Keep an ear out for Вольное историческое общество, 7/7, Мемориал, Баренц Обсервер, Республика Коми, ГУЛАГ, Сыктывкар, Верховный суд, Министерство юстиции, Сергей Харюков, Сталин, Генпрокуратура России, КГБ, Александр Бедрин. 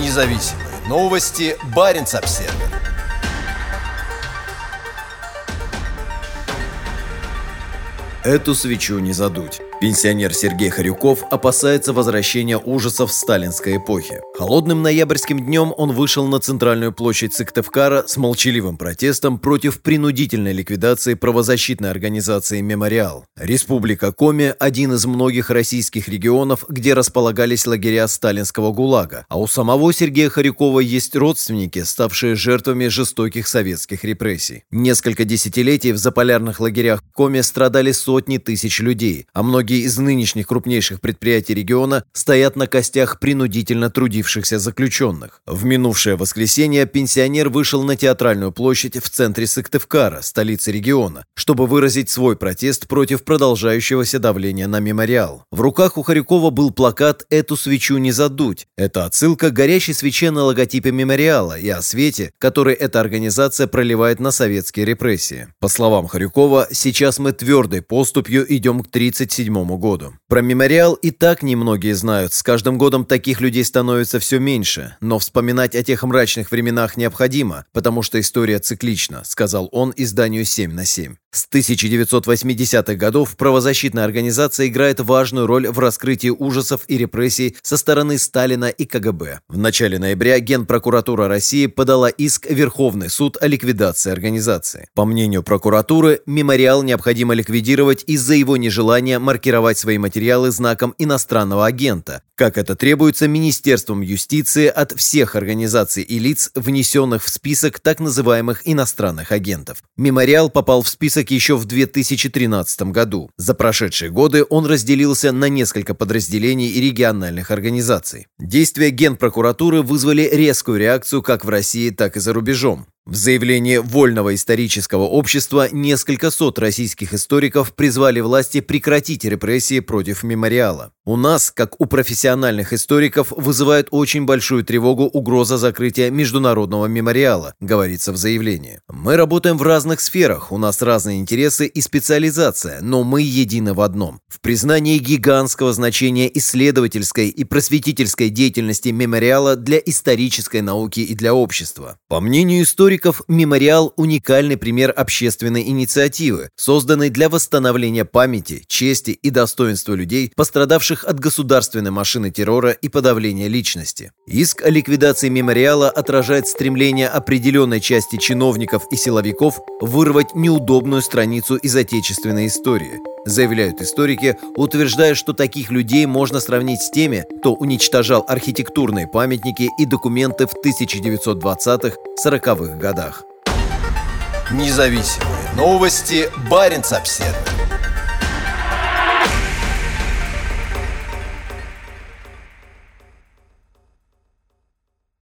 Независимые новости. Баренц Обсервер. Эту свечу не задуть. Пенсионер Сергей Харюков опасается возвращения ужасов сталинской эпохи. Холодным ноябрьским днем он вышел на центральную площадь Сыктывкара с молчаливым протестом против принудительной ликвидации правозащитной организации «Мемориал». Республика Коми – один из многих российских регионов, где располагались лагеря сталинского ГУЛАГа, а у самого Сергея Харюкова есть родственники, ставшие жертвами жестоких советских репрессий. Несколько десятилетий в заполярных лагерях Коми страдали сотни тысяч людей, а многие из нынешних крупнейших предприятий региона стоят на костях принудительно трудившихся заключенных. В минувшее воскресенье пенсионер вышел на театральную площадь в центре Сыктывкара, столицы региона, чтобы выразить свой протест против продолжающегося давления на «Мемориал». В руках у Харюкова был плакат «Эту свечу не задуть». Это отсылка к горящей свече на логотипе «Мемориала» и о свете, который эта организация проливает на советские репрессии. По словам Харюкова, сейчас мы твердой поступью идем к 1937 году. Про «Мемориал» и так немногие знают. С каждым годом таких людей становится все меньше. Но вспоминать о тех мрачных временах необходимо, потому что история циклична, сказал он изданию 7/7. С 1980-х годов правозащитная организация играет важную роль в раскрытии ужасов и репрессий со стороны Сталина и КГБ. В начале ноября Генпрокуратура России подала иск в Верховный суд о ликвидации организации. По мнению прокуратуры, «Мемориал» необходимо ликвидировать из-за его нежелания маркировать свои материалы знаком иностранного агента, как это требуется Министерством юстиции от всех организаций и лиц, внесенных в список так называемых иностранных агентов. «Мемориал» попал в список еще в 2013 году. За прошедшие годы он разделился на несколько подразделений и региональных организаций. Действия Генпрокуратуры вызвали резкую реакцию как в России, так и за рубежом. В заявлении Вольного исторического общества несколько сот российских историков призвали власти прекратить репрессии против «Мемориала». У нас, как у профессиональных историков, вызывает очень большую тревогу угроза закрытия международного «Мемориала», говорится в заявлении. Мы работаем в разных сферах, у нас разные интересы и специализация, но мы едины в одном. В признании гигантского значения исследовательской и просветительской деятельности «Мемориала» для исторической науки и для общества. По мнению историков, «Мемориал» – уникальный пример общественной инициативы, созданной для восстановления памяти, чести и достоинства людей, пострадавших от государственной машины террора и подавления личности. Иск о ликвидации «Мемориала» отражает стремление определенной части чиновников и силовиков вырвать неудобную страницу из отечественной истории, заявляют историки, утверждая, что таких людей можно сравнить с теми, кто уничтожал архитектурные памятники и документы в 1920-40-х годах. Независимые новости. Баренц Обсервер.